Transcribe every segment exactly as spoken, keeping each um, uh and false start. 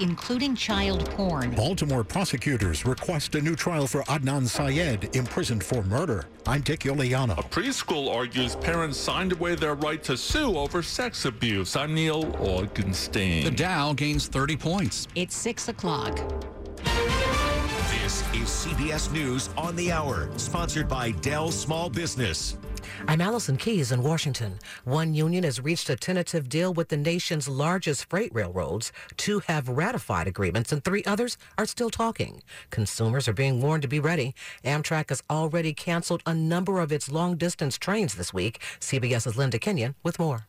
Including child porn. Baltimore prosecutors request a new trial for Adnan Syed, imprisoned for murder. I'm Dick Iuliano. A preschool argues parents signed away their right to sue over sex abuse. I'm Neil Augenstein. The Dow gains thirty points. It's six o'clock. This is C B S News on the Hour, sponsored by Dell Small Business. I'm Allison Keyes in Washington. One union has reached a tentative deal with the nation's largest freight railroads. Two have ratified agreements and three others are still talking. Consumers are being warned to be ready. Amtrak has already canceled a number of its long-distance trains this week. CBS's Linda Kenyon with more.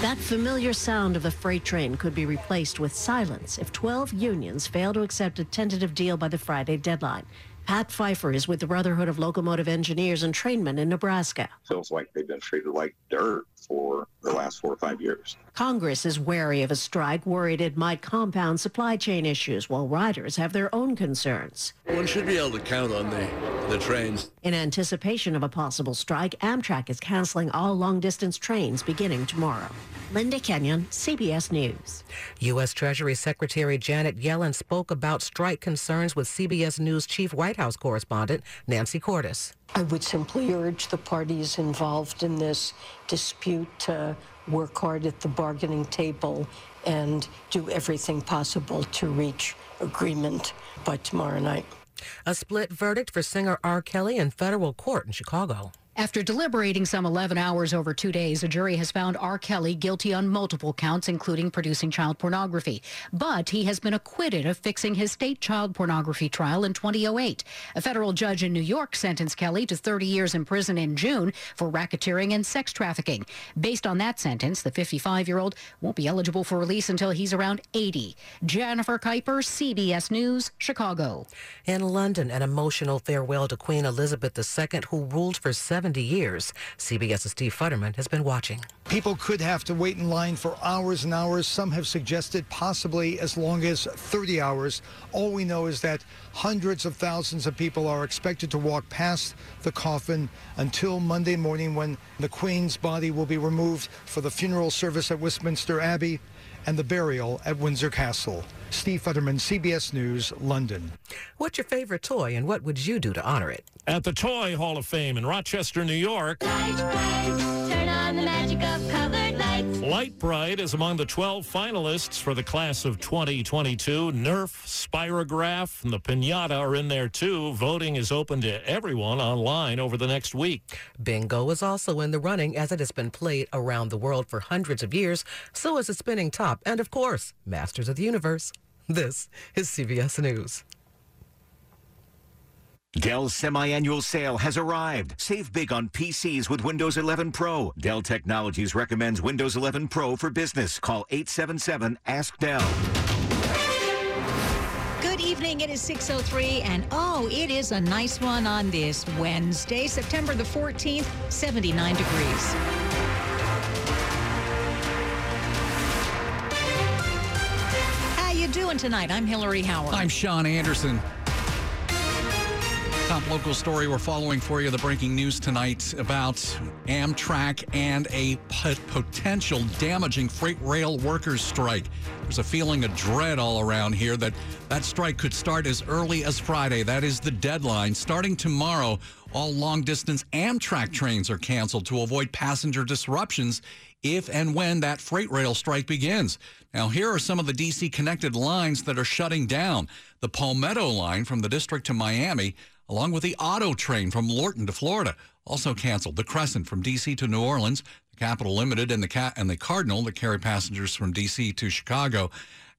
That familiar sound of the freight train could be replaced with silence if twelve unions fail to accept a tentative deal by the Friday deadline. Pat Pfeiffer is with the Brotherhood of Locomotive Engineers and Trainmen in Nebraska. Feels like they've been treated like dirt for the last four or five years. Congress is wary of a strike, worried it might compound supply chain issues, while riders have their own concerns. One should be able to count on the, the trains. In anticipation of a possible strike, Amtrak is canceling all long-distance trains beginning tomorrow. Linda Kenyon, C B S News. U S. Treasury Secretary Janet Yellen spoke about strike concerns with C B S News Chief White House correspondent Nancy Cordes. I would simply urge the parties involved in this dispute to work hard at the bargaining table and do everything possible to reach agreement by tomorrow night. A split verdict for singer R. Kelly in federal court in Chicago. After deliberating some eleven hours over two days, a jury has found R. Kelly guilty on multiple counts, including producing child pornography. But he has been acquitted of fixing his state child pornography trial in twenty oh eight. A federal judge in New York sentenced Kelly to thirty years in prison in June for racketeering and sex trafficking. Based on that sentence, the fifty-five-year-old won't be eligible for release until he's around eighty. Jennifer Kuyper, C B S News, Chicago. In London, an emotional farewell to Queen Elizabeth the Second, who ruled for seven years. CBS's Steve Futterman has been watching. People could have to wait in line for hours and hours. Some have suggested possibly as long as thirty hours. All we know is that hundreds of thousands of people are expected to walk past the coffin until Monday morning, when the Queen's body will be removed for the funeral service at Westminster Abbey and the burial at Windsor Castle. Steve Futterman, C B S News, London. What's your favorite toy and what would you do to honor it? At the Toy Hall of Fame in Rochester, New York, Light Bright, turn on the magic of colored lights. Light Bright is among the twelve finalists for the class of twenty twenty-two. Nerf, Spirograph, and the Pinata are in there too. Voting is open to everyone online over the next week. Bingo is also in the running, as it has been played around the world for hundreds of years. So is the spinning top and, of course, Masters of the Universe. This is C B S News. Dell's semi-annual sale has arrived. Save big on P Cs with Windows eleven Pro. Dell Technologies recommends Windows eleven Pro for business. Call eight seven seven, A S K, D E L L. Good evening. It is six oh three, and oh, it is a nice one on this Wednesday, September the fourteenth, seventy-nine degrees. How you doing tonight? I'm Hillary Howard. I'm Sean Anderson. Top local story we're following for you, the breaking news tonight about Amtrak and a p- potential damaging freight rail workers' strike. There's a feeling of dread all around here that that strike could start as early as Friday. That is the deadline. Starting tomorrow, all long-distance Amtrak trains are canceled to avoid passenger disruptions if and when that freight rail strike begins. Now, here are some of the D C connected lines that are shutting down. The Palmetto line from the district to Miami, along with the Auto train from Lorton to Florida, also canceled. The Crescent from D C to New Orleans, the Capital Limited, and the Ca- and the Cardinal that carry passengers from D C to Chicago.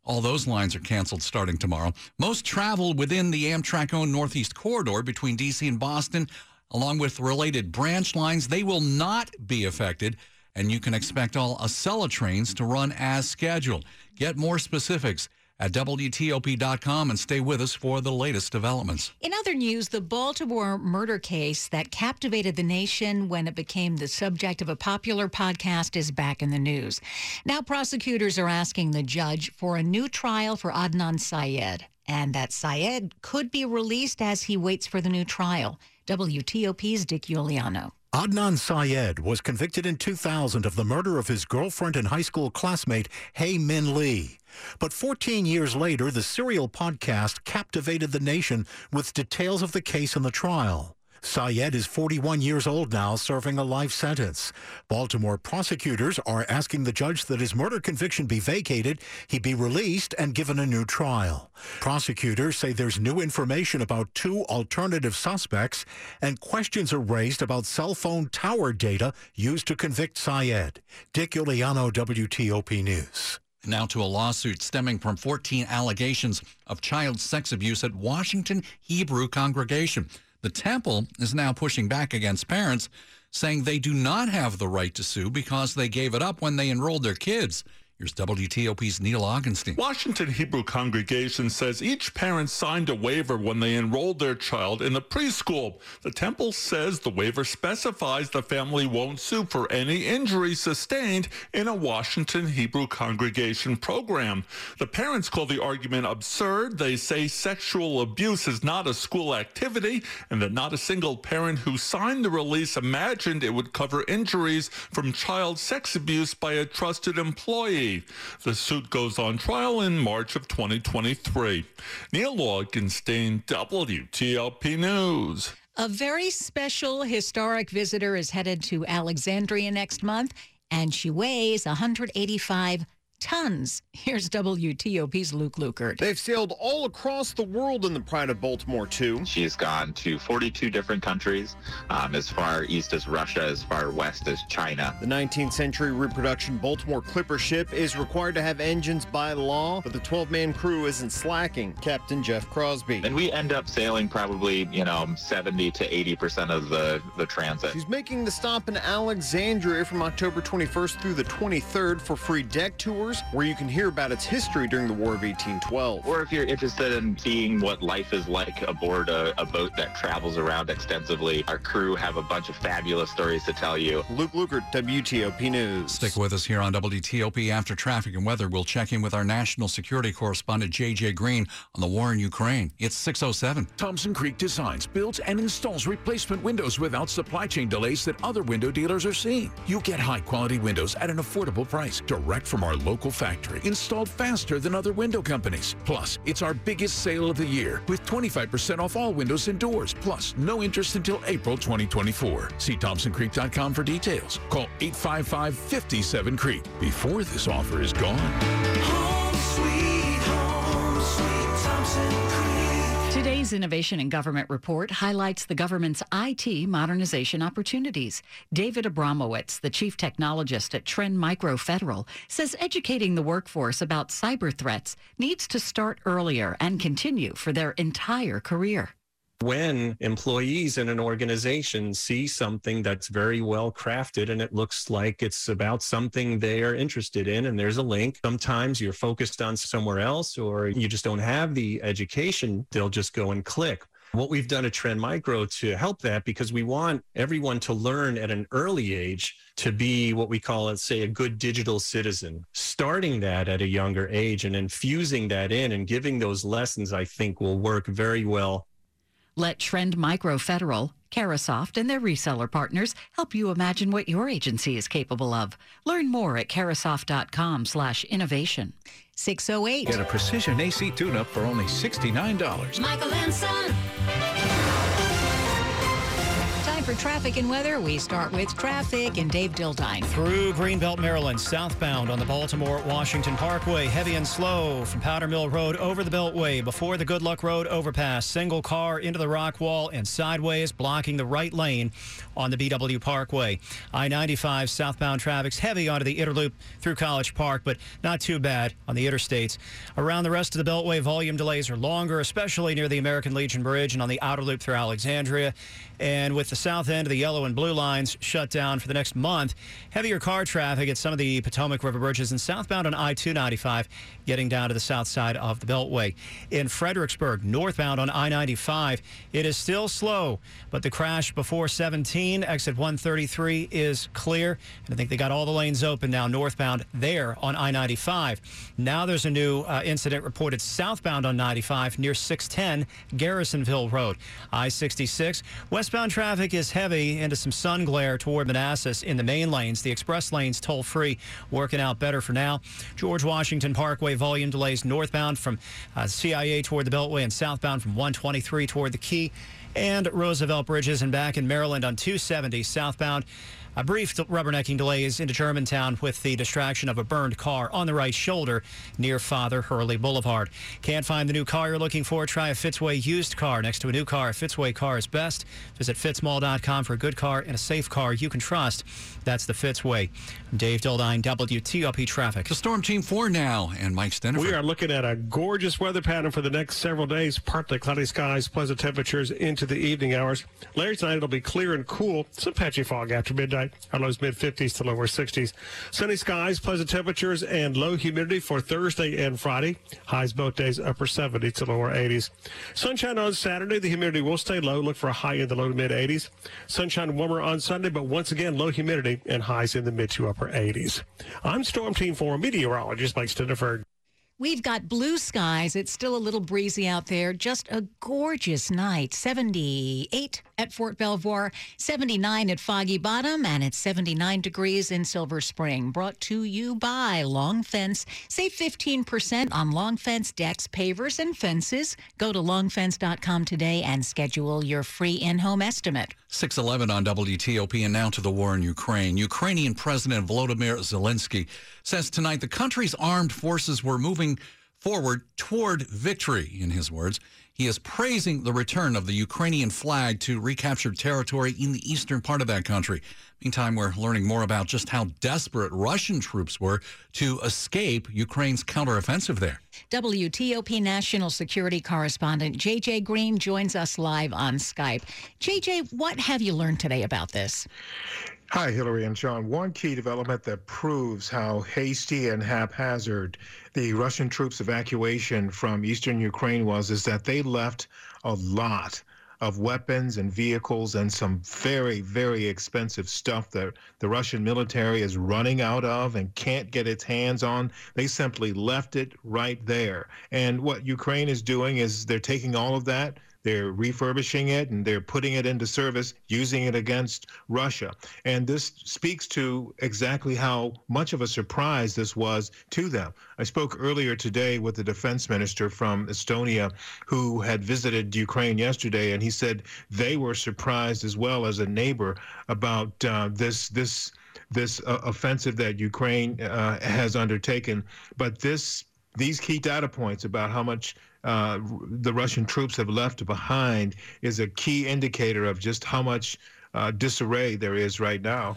All those lines are canceled starting tomorrow. Most travel within the Amtrak-owned Northeast Corridor between D C and Boston, along with related branch lines, they will not be affected, and you can expect all Acela trains to run as scheduled. Get more specifics at W T O P dot com and stay with us for the latest developments. In other news, the Baltimore murder case that captivated the nation when it became the subject of a popular podcast is back in the news. Now prosecutors are asking the judge for a new trial for Adnan Syed, and that Syed could be released as he waits for the new trial. W T O P's Dick Iuliano. Adnan Syed was convicted in two thousand of the murder of his girlfriend and high school classmate, Hae Min Lee. But fourteen years later, the Serial podcast captivated the nation with details of the case and the trial. Syed is forty-one years old now, serving a life sentence. Baltimore prosecutors are asking the judge that his murder conviction be vacated, he be released, and given a new trial. Prosecutors say there's new information about two alternative suspects, and questions are raised about cell phone tower data used to convict Syed. Dick Iuliano, W T O P News. Now to a lawsuit stemming from fourteen allegations of child sex abuse at Washington Hebrew Congregation. The temple is now pushing back against parents, saying they do not have the right to sue because they gave it up when they enrolled their kids. Here's W T O P's Neil Augenstein. Washington Hebrew Congregation says each parent signed a waiver when they enrolled their child in the preschool. The temple says the waiver specifies the family won't sue for any injury sustained in a Washington Hebrew Congregation program. The parents call the argument absurd. They say sexual abuse is not a school activity and that not a single parent who signed the release imagined it would cover injuries from child sex abuse by a trusted employee. The suit goes on trial in March of twenty twenty-three. Neil Augenstein, W T O P News. A very special historic visitor is headed to Alexandria next month, and she weighs one hundred eighty-five tons. Here's W T O P's Luke Lueker. They've sailed all across the world in the Pride of Baltimore, too. She's gone to forty-two different countries, um, as far east as Russia, as far west as China. The nineteenth century reproduction Baltimore Clipper ship is required to have engines by law, but the twelve-man crew isn't slacking. Captain Jeff Crosby. And we end up sailing probably, you know, seventy to eighty percent of the, the transit. She's making the stop in Alexandria from October twenty-first through the twenty-third for free deck tours, where you can hear about its history during the War of eighteen twelve. Or if you're interested in seeing what life is like aboard a, a boat that travels around extensively, our crew have a bunch of fabulous stories to tell you. Luke Lueker, W T O P News. Stick with us here on W T O P. After traffic and weather, we'll check in with our national security correspondent, J J Green, on the war in Ukraine. It's six oh seven. Thompson Creek designs, builds, and installs replacement windows without supply chain delays that other window dealers are seeing. You get high-quality windows at an affordable price, direct from our local factory, installed faster than other window companies. Plus, it's our biggest sale of the year with twenty-five percent off all windows and doors, plus no interest until April twenty twenty-four. See Thompson Creek dot com for details. Call eight five five, five seven, Creek before this offer is gone. Home sweet, home sweet Thompson Creek. Today's Innovation in Government report highlights the government's I T modernization opportunities. David Abramowitz, the chief technologist at Trend Micro Federal, says educating the workforce about cyber threats needs to start earlier and continue for their entire career. When employees in an organization see something that's very well crafted and it looks like it's about something they are interested in and there's a link, sometimes you're focused on somewhere else or you just don't have the education, they'll just go and click. What we've done at Trend Micro to help that, because we want everyone to learn at an early age to be what we call, let's say, a good digital citizen. Starting that at a younger age and infusing that in and giving those lessons, I think, will work very well. Let Trend Micro Federal, Carahsoft, and their reseller partners help you imagine what your agency is capable of. Learn more at carahsoft dot com slash innovation. six oh eight. Get a Precision A C tune-up for only sixty-nine dollars. Michael and Son. For traffic and weather, we start with traffic and Dave Dildine. Through Greenbelt, Maryland, southbound on the Baltimore-Washington Parkway, heavy and slow from Powder Mill Road over the Beltway before the Good Luck Road overpass. Single car into the rock wall and sideways, blocking the right lane on the B W Parkway. I ninety-five southbound traffic's heavy onto the Interloop through College Park, but not too bad on the interstates. Around the rest of the Beltway, volume delays are longer, especially near the American Legion Bridge and on the outer loop through Alexandria. And with the south south end of the yellow and blue lines shut down for the next month. Heavier car traffic at some of the Potomac River bridges and southbound on I two ninety-five, getting down to the south side of the Beltway. In Fredericksburg, northbound on I ninety-five, it is still slow, but the crash before seventeen, exit one thirty-three, is clear. And I think they got all the lanes open now northbound there on I ninety-five. Now there's a new uh, incident reported southbound on ninety-five near six ten Garrisonville Road. I sixty-six. Westbound traffic is heavy into some sun glare toward Manassas in the main lanes. The express lanes toll-free, working out better for now. George Washington Parkway, volume delays northbound from uh, C I A toward the Beltway and southbound from one twenty-three toward the Key. And Roosevelt Bridges and back in Maryland on two seventy southbound. A brief rubbernecking delays into Germantown with the distraction of a burned car on the right shoulder near Father Hurley Boulevard. Can't find the new car you're looking for? Try a Fitzway used car next to a new car. A Fitzway car is best. Visit fitz mall dot com for a good car and a safe car you can trust. That's the Fitzway. I'm Dave Dildine, W T O P Traffic. The Storm Team four now, and Mike Stenner. We are looking at a gorgeous weather pattern for the next several days. Partly cloudy skies, pleasant temperatures into the evening hours. Later tonight it'll be clear and cool. Some patchy fog after midnight. Our lows mid fifties to lower sixties. Sunny skies, pleasant temperatures, and low humidity for Thursday and Friday. Highs both days, upper seventies to lower eighties. Sunshine on Saturday. The humidity will stay low. Look for a high in the low to mid eighties. Sunshine warmer on Sunday, but once again, low humidity and highs in the mid to upper eighties. I'm Storm Team four meteorologist Mike Stenner. We've got blue skies. It's still a little breezy out there. Just a gorgeous night. seventy-eight at Fort Belvoir, seventy-nine at Foggy Bottom, and it's seventy-nine degrees in Silver Spring. Brought to you by Long Fence. Save fifteen percent on Long Fence decks, pavers, and fences. Go to long fence dot com today and schedule your free in-home estimate. six eleven on W T O P, and now to the war in Ukraine. Ukrainian President Volodymyr Zelensky says tonight the country's armed forces were moving forward toward victory. In his words, he is praising the return of the Ukrainian flag to recaptured territory in the eastern part of that country. Meantime, we're learning more about just how desperate Russian troops were to escape Ukraine's counteroffensive there. W T O P national security correspondent J J Green joins us live on Skype. J J, what have you learned today about this? Hi, Hillary and Sean. One key development that proves how hasty and haphazard the Russian troops' evacuation from eastern Ukraine was is that they left a lot of weapons and vehicles and some very, very expensive stuff that the Russian military is running out of and can't get its hands on. They simply left it right there. And what Ukraine is doing is they're taking all of that, they're refurbishing it, and they're putting it into service, using it against Russia. And this speaks to exactly how much of a surprise this was to them. I spoke earlier today with the defense minister from Estonia who had visited Ukraine yesterday, and he said they were surprised as well as a neighbor about uh, this this this uh, offensive that Ukraine uh, has undertaken. But this these key data points about how much Uh, the Russian troops have left behind is a key indicator of just how much uh, disarray there is right now.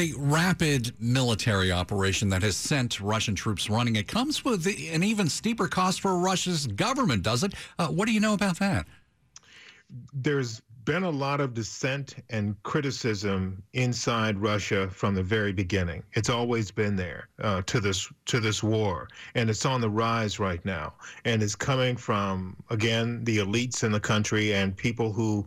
The rapid military operation that has sent Russian troops running, it comes with the, an even steeper cost for Russia's government, does it? Uh, what do you know about that? There's been a lot of dissent and criticism inside Russia from the very beginning. It's always been there uh, to this to this war, and it's on the rise right now. And it's coming from, again, the elites in the country and people who,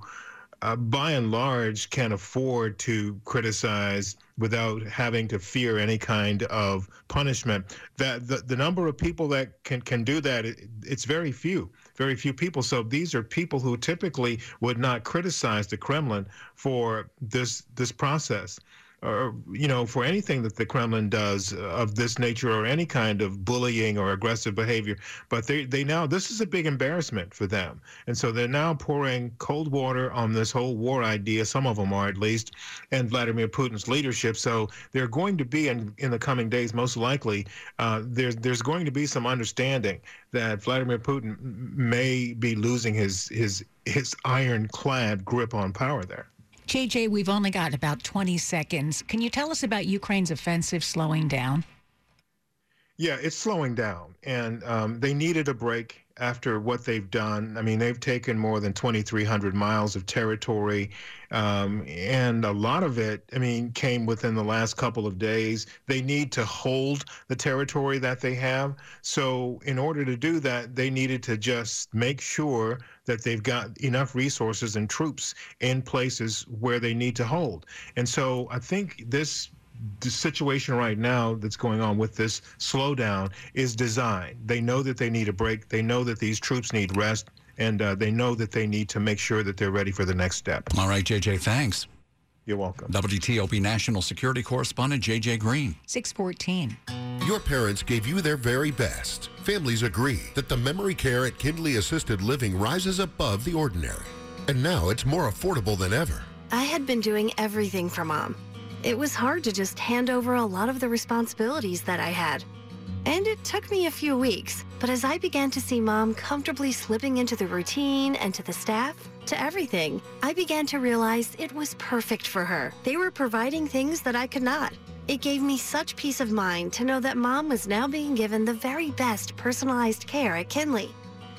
uh, by and large, can afford to criticize without having to fear any kind of punishment. That the, the number of people that can can do that, it, it's very few. Very few people. So these are people who typically would not criticize the Kremlin for this this process, or you know, for anything that the Kremlin does of this nature, or any kind of bullying or aggressive behavior. But they they now, this is a big embarrassment for them, and so they're now pouring cold water on this whole war idea. Some of them are, at least, and Vladimir Putin's leadership. So they're going to be in in the coming days, most likely, uh, there's there's going to be some understanding that Vladimir Putin may be losing his his his ironclad grip on power there. J J, we've only got about twenty seconds. Can you tell us about Ukraine's offensive slowing down? Yeah, it's slowing down, and um, they needed a break after what they've done. I mean, they've taken more than twenty-three hundred miles of territory, um, and a lot of it, I mean, came within the last couple of days. They need to hold the territory that they have. So in order to do that, they needed to just make sure that they've got enough resources and troops in places where they need to hold. And so I think this the situation right now that's going on with this slowdown is designed. They know that they need a break. They know that these troops need rest, and uh, they know that they need to make sure that they're ready for the next step. All right, J J, thanks. You're welcome. W T O P National Security Correspondent J J Green. six fourteen. Your parents gave you their very best. Families agree that the memory care at Kindley Assisted Living rises above the ordinary. And now it's more affordable than ever. I had been doing everything for Mom. It was hard to just hand over a lot of the responsibilities that I had. And it took me a few weeks, but as I began to see Mom comfortably slipping into the routine and to the staff, to everything, I began to realize it was perfect for her. They were providing things that I could not. It gave me such peace of mind to know that Mom was now being given the very best personalized care at Kindley.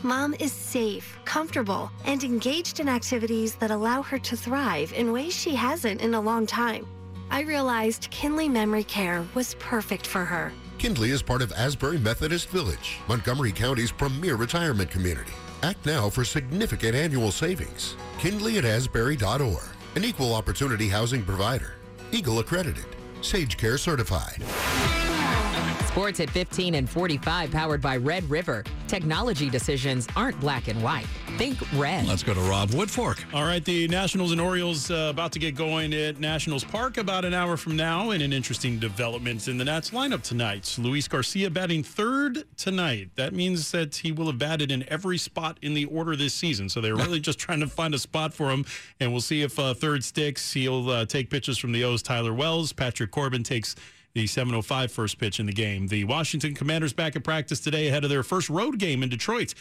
Mom is safe, comfortable, and engaged in activities that allow her to thrive in ways she hasn't in a long time. I realized Kindley Memory Care was perfect for her. Kindley is part of Asbury Methodist Village, Montgomery County's premier retirement community. Act now for significant annual savings. Kindley at Asbury dot org. An equal opportunity housing provider. Eagle accredited. Sage Care certified. Sports at fifteen and forty-five, powered by Red River. Technology decisions aren't black and white. Think red. Let's go to Rob Woodfork. All right, the Nationals and Orioles uh, about to get going at Nationals Park about an hour from now, and an interesting development in the Nats lineup tonight. Luis Garcia batting third tonight. That means that he will have batted in every spot in the order this season, so they're really just trying to find a spot for him, and we'll see if uh, third sticks. He'll uh, take pitches from the O's Tyler Wells. Patrick Corbin takes the seven oh five first pitch in the game. The Washington Commanders back at practice today ahead of their first road game in Detroit.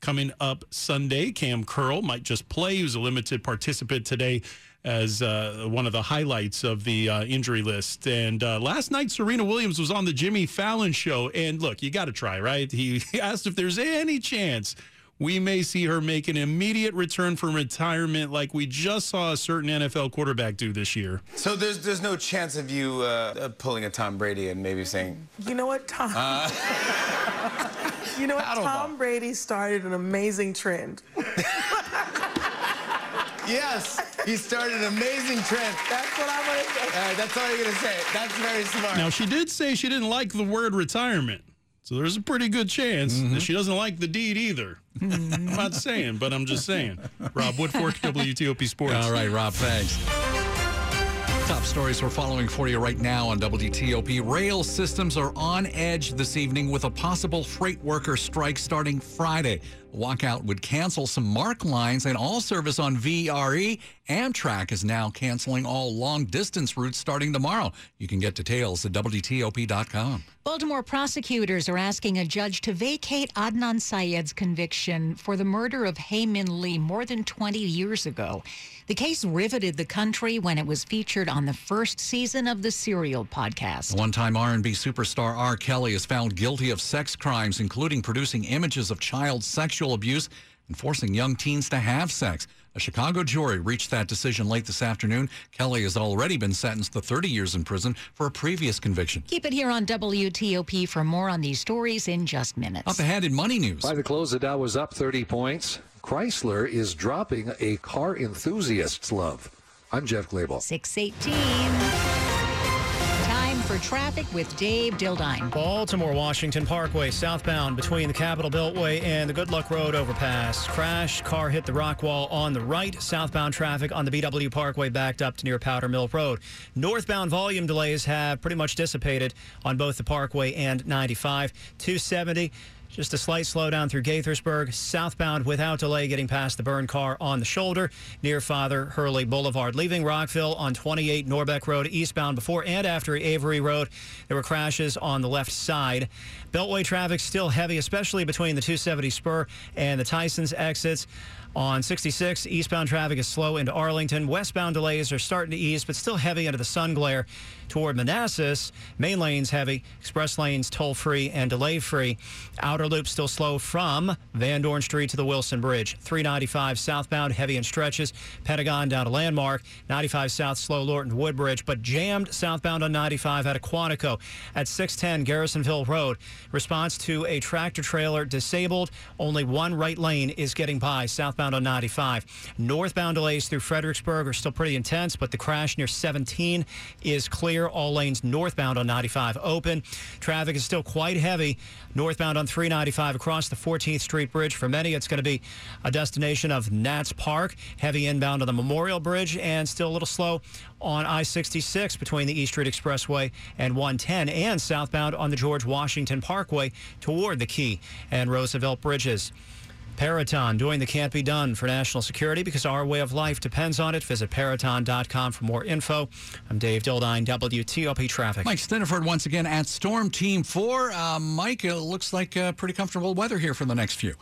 Coming up Sunday, Cam Curl might just play. He was a limited participant today as uh, one of the highlights of the uh, injury list. And uh, last night, Serena Williams was on the Jimmy Fallon show. And, look, you got to try, right? He asked if there's any chance we may see her make an immediate return from retirement like we just saw a certain N F L quarterback do this year. So there's there's no chance of you uh, pulling a Tom Brady and maybe saying, you know what, Tom? Uh, you know what, Tom know. Brady started an amazing trend. Yes, he started an amazing trend. That's what I'm going to say. All right, that's all you're going to say. That's very smart. Now, she did say she didn't like the word retirement. So there's a pretty good chance mm-hmm. that she doesn't like the deed either. I'm not saying, but I'm just saying. Rob Woodfork, W T O P Sports. All right, Rob, thanks. Top stories we're following for you right now on W T O P. Rail systems are on edge this evening with a possible freight worker strike starting Friday. A walkout would cancel some MARC lines and all service on V R E. Amtrak is now canceling all long-distance routes starting tomorrow. You can get details at W T O P dot com. Baltimore prosecutors are asking a judge to vacate Adnan Syed's conviction for the murder of Hae Min Lee more than twenty years ago. The case riveted the country when it was featured on the first season of the Serial podcast. One-time R and B superstar R. Kelly is found guilty of sex crimes, including producing images of child sexual abuse and forcing young teens to have sex. A Chicago jury reached that decision late this afternoon. Kelly has already been sentenced to thirty years in prison for a previous conviction. Keep it here on W T O P for more on these stories in just minutes. Up ahead in Money News. By the close, the Dow was up thirty points. Chrysler is dropping a car enthusiast's love. I'm Jeff Glable. six eighteen. For traffic with Dave Dildine. Baltimore-Washington Parkway southbound between the Capitol Beltway and the Good Luck Road overpass. Crash, car hit the rock wall on the right. Southbound traffic on the B W Parkway backed up to near Powder Mill Road. Northbound volume delays have pretty much dissipated on both the Parkway and ninety-five. two seventy. Just a slight slowdown through Gaithersburg, southbound without delay getting past the burned car on the shoulder near Father Hurley Boulevard. Leaving Rockville on twenty-eight Norbeck Road eastbound before and after Avery Road. There were crashes on the left side. Beltway traffic still heavy, especially between the two seventy spur and the Tyson's exits. On sixty-six, eastbound traffic is slow into Arlington. Westbound delays are starting to ease, but still heavy under the sun glare toward Manassas. Main lanes heavy, express lanes toll-free and delay-free. Outer Inner loop still slow from Van Dorn Street to the Wilson Bridge. three ninety-five southbound, heavy in stretches. Pentagon down to Landmark. ninety-five south, slow Lorton to Woodbridge, but jammed southbound on ninety-five out of Quantico. At six ten Garrisonville Road, response to a tractor trailer disabled. Only one right lane is getting by southbound on ninety-five. Northbound delays through Fredericksburg are still pretty intense, but the crash near seventeen is clear. All lanes northbound on ninety-five open. Traffic is still quite heavy northbound on three ninety-five across the fourteenth Street Bridge. For many, it's going to be a destination of Nats Park. Heavy inbound on the Memorial Bridge and still a little slow on I sixty-six between the East Street Expressway and one ten, and southbound on the George Washington Parkway toward the Key and Roosevelt Bridges. Periton doing the can't be done for national security because our way of life depends on it. Visit periton dot com for more info. I'm Dave Dildine, W T O P Traffic. Mike Stenner once again at Storm Team four. Uh, Mike, it looks like uh, pretty comfortable weather here for the next few.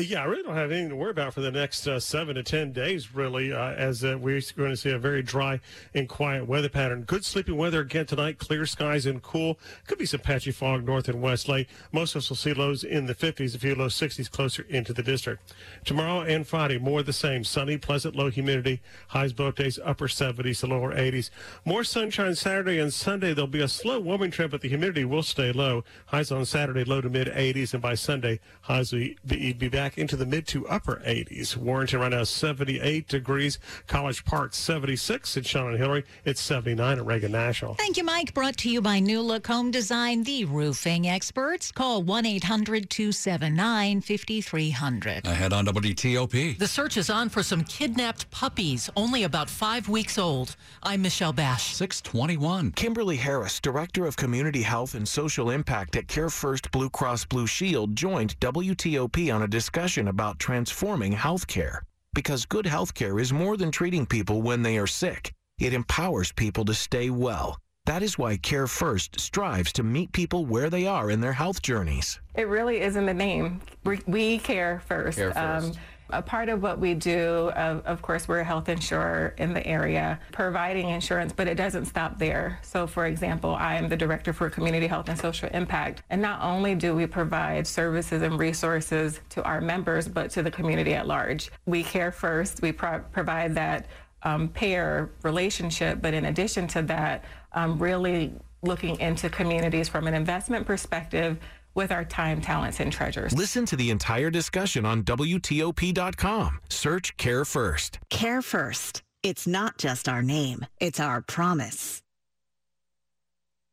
Yeah, I really don't have anything to worry about for the next uh, seven to ten days, really, uh, as uh, we're going to see a very dry and quiet weather pattern. Good sleeping weather again tonight, clear skies and cool. Could be some patchy fog north and west late. Most of us will see lows in the fifties, a few low sixties closer into the district. Tomorrow and Friday, more of the same. Sunny, pleasant, low humidity. Highs both days, upper seventies to lower eighties. More sunshine Saturday and Sunday. There'll be a slow warming trend, but the humidity will stay low. Highs on Saturday, low to mid eighties, and by Sunday, highs will be back. Back into the mid to upper eighties. Warrenton right now seventy-eight degrees. College Park seventy-six at Sean and Hillary. It's seventy-nine at Reagan National. Thank you, Mike. Brought to you by New Look Home Design, the roofing experts. Call one eight hundred two seven nine five three zero zero. Ahead on W T O P. The search is on for some kidnapped puppies only about five weeks old. I'm Michelle Bash. six twenty-one. Kimberly Harris, Director of Community Health and Social Impact at Care First Blue Cross Blue Shield, joined W T O P on a discussion discussion about transforming healthcare, because good healthcare is more than treating people when they are sick. It empowers people to stay well. That is why Care First strives to meet people where they are in their health journeys. It really is in the name. We care first. Care first. Um, a part of what we do, of, of course, we're a health insurer in the area, providing insurance, but it doesn't stop there. So, for example, I am the Director for Community Health and Social Impact, and not only do we provide services and resources to our members, but to the community at large. We care first, we pro provide that um, payer relationship, but in addition to that, um, really looking into communities from an investment perspective, with our time, talents, and treasures. Listen to the entire discussion on W T O P dot com. Search Care First. Care First. It's not just our name. It's our promise.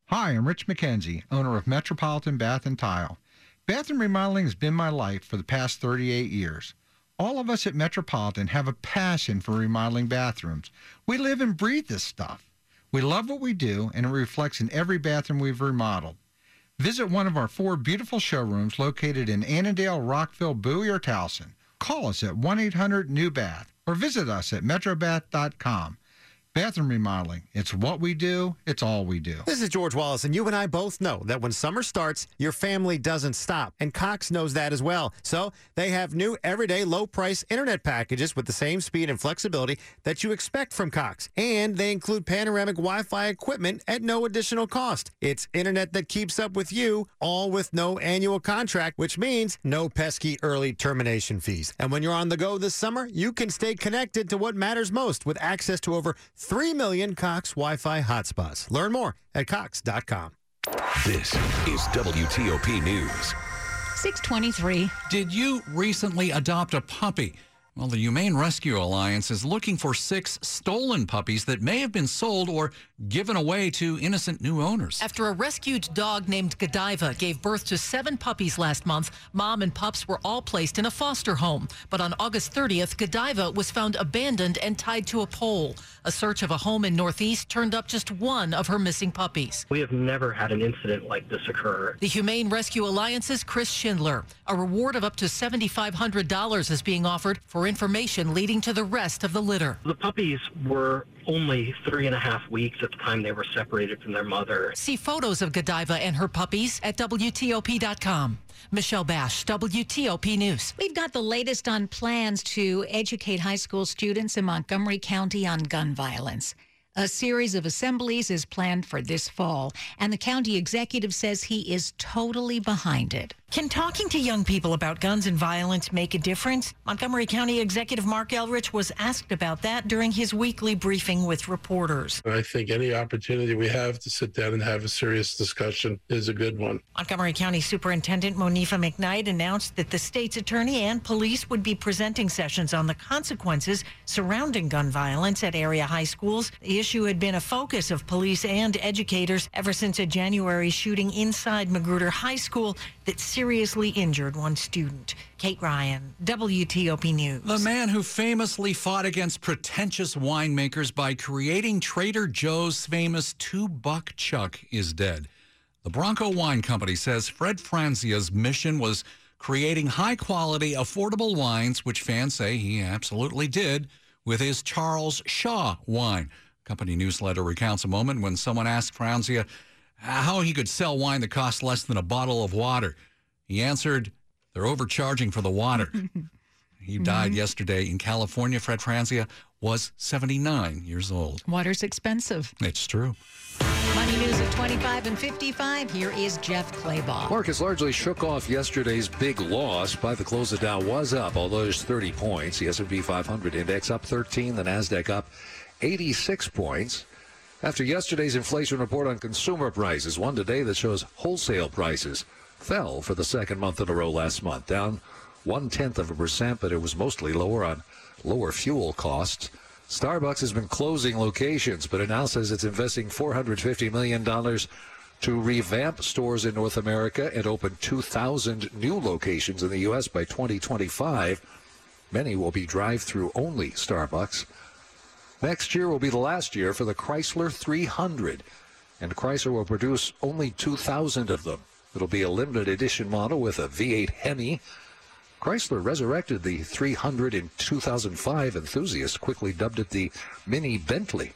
Hi, I'm Rich McKenzie, owner of Metropolitan Bath and Tile. Bath and remodeling has been my life for the past thirty-eight years. All of us at Metropolitan have a passion for remodeling bathrooms. We live and breathe this stuff. We love what we do, and it reflects in every bathroom we've remodeled. Visit one of our four beautiful showrooms located in Annandale, Rockville, Bowie, or Towson. Call us at one eight hundred new bath or visit us at metrobath dot com. Bathroom remodeling, it's what we do, it's all we do. This is George Wallace, and you and I both know that when summer starts, your family doesn't stop, and Cox knows that as well. So they have new everyday low-price internet packages with the same speed and flexibility that you expect from Cox, and they include panoramic Wi-Fi equipment at no additional cost. It's internet that keeps up with you, all with no annual contract, which means no pesky early termination fees. And when you're on the go this summer, you can stay connected to what matters most with access to over three million Cox Wi-Fi hotspots. Learn more at cox dot com. This is W T O P News. six twenty-three. Did you recently adopt a puppy? Well, the Humane Rescue Alliance is looking for six stolen puppies that may have been sold or given away to innocent new owners. After a rescued dog named Godiva gave birth to seven puppies last month, mom and pups were all placed in a foster home. But on August thirtieth, Godiva was found abandoned and tied to a pole. A search of a home in Northeast turned up just one of her missing puppies. We have never had an incident like this occur. The Humane Rescue Alliance's Chris Schindler. A reward of up to seven thousand five hundred dollars is being offered for information leading to the rest of the litter. The puppies were only three and a half weeks at the time they were separated from their mother. See photos of Godiva and her puppies at W T O P dot com. Michelle Bash, W T O P News. We've got the latest on plans to educate high school students in Montgomery County on gun violence. A series of assemblies is planned for this fall, and the county executive says he is totally behind it. Can talking to young people about guns and violence make a difference? Montgomery County Executive Mark Elrich was asked about that during his weekly briefing with reporters. I think any opportunity we have to sit down and have a serious discussion is a good one. Montgomery County Superintendent Monifa McKnight announced that the state's attorney and police would be presenting sessions on the consequences surrounding gun violence at area high schools. The issue had been a focus of police and educators ever since a January shooting inside Magruder High School that seriously injured one student. Kate Ryan, W T O P News. The man who famously fought against pretentious winemakers by creating Trader Joe's famous two-buck chuck is dead. The Bronco Wine Company says Fred Franzia's mission was creating high-quality, affordable wines, which fans say he absolutely did, with his Charles Shaw wine. Company newsletter recounts a moment when someone asked Franzia how he could sell wine that cost less than a bottle of water. He answered, they're overcharging for the water. He died mm-hmm. yesterday in California. Fred Franzia was seventy-nine years old. Water's expensive. It's true. Money news at twenty-five and fifty-five. Here is Jeff Claybaugh. Markets largely shook off yesterday's big loss. By the close, the Dow was up, although there's thirty points. The S and P five hundred index up thirteen, the NASDAQ up eighty-six points. After yesterday's inflation report on consumer prices, one today that shows wholesale prices fell for the second month in a row last month, down one-tenth of a percent, but it was mostly lower on lower fuel costs. Starbucks has been closing locations, but it now says it's investing four hundred fifty million dollars to revamp stores in North America and open two thousand new locations in the U S by twenty twenty-five. Many will be drive-through only Starbucks. Next year will be the last year for the Chrysler three hundred, and Chrysler will produce only two thousand of them. It'll be a limited edition model with a V eight Hemi. Chrysler resurrected the three hundred in two thousand five. Enthusiasts quickly dubbed it the Mini Bentley.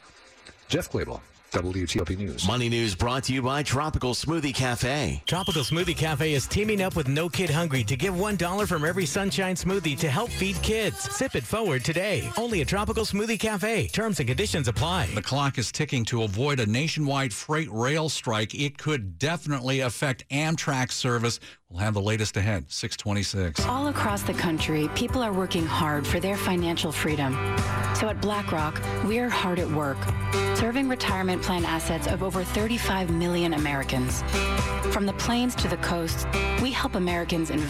Jeff Clable, W T O P News. Money news brought to you by Tropical Smoothie Cafe. Tropical Smoothie Cafe is teaming up with No Kid Hungry to give one dollar from every Sunshine Smoothie to help feed kids. Sip it forward today. Only at Tropical Smoothie Cafe. Terms and conditions apply. The clock is ticking to avoid a nationwide freight rail strike. It could definitely affect Amtrak service. We'll have the latest ahead, six twenty-six. All across the country, people are working hard for their financial freedom. So at BlackRock, we're hard at work, serving retirement plan assets of over thirty-five million Americans. From the plains to the coast, we help Americans invest.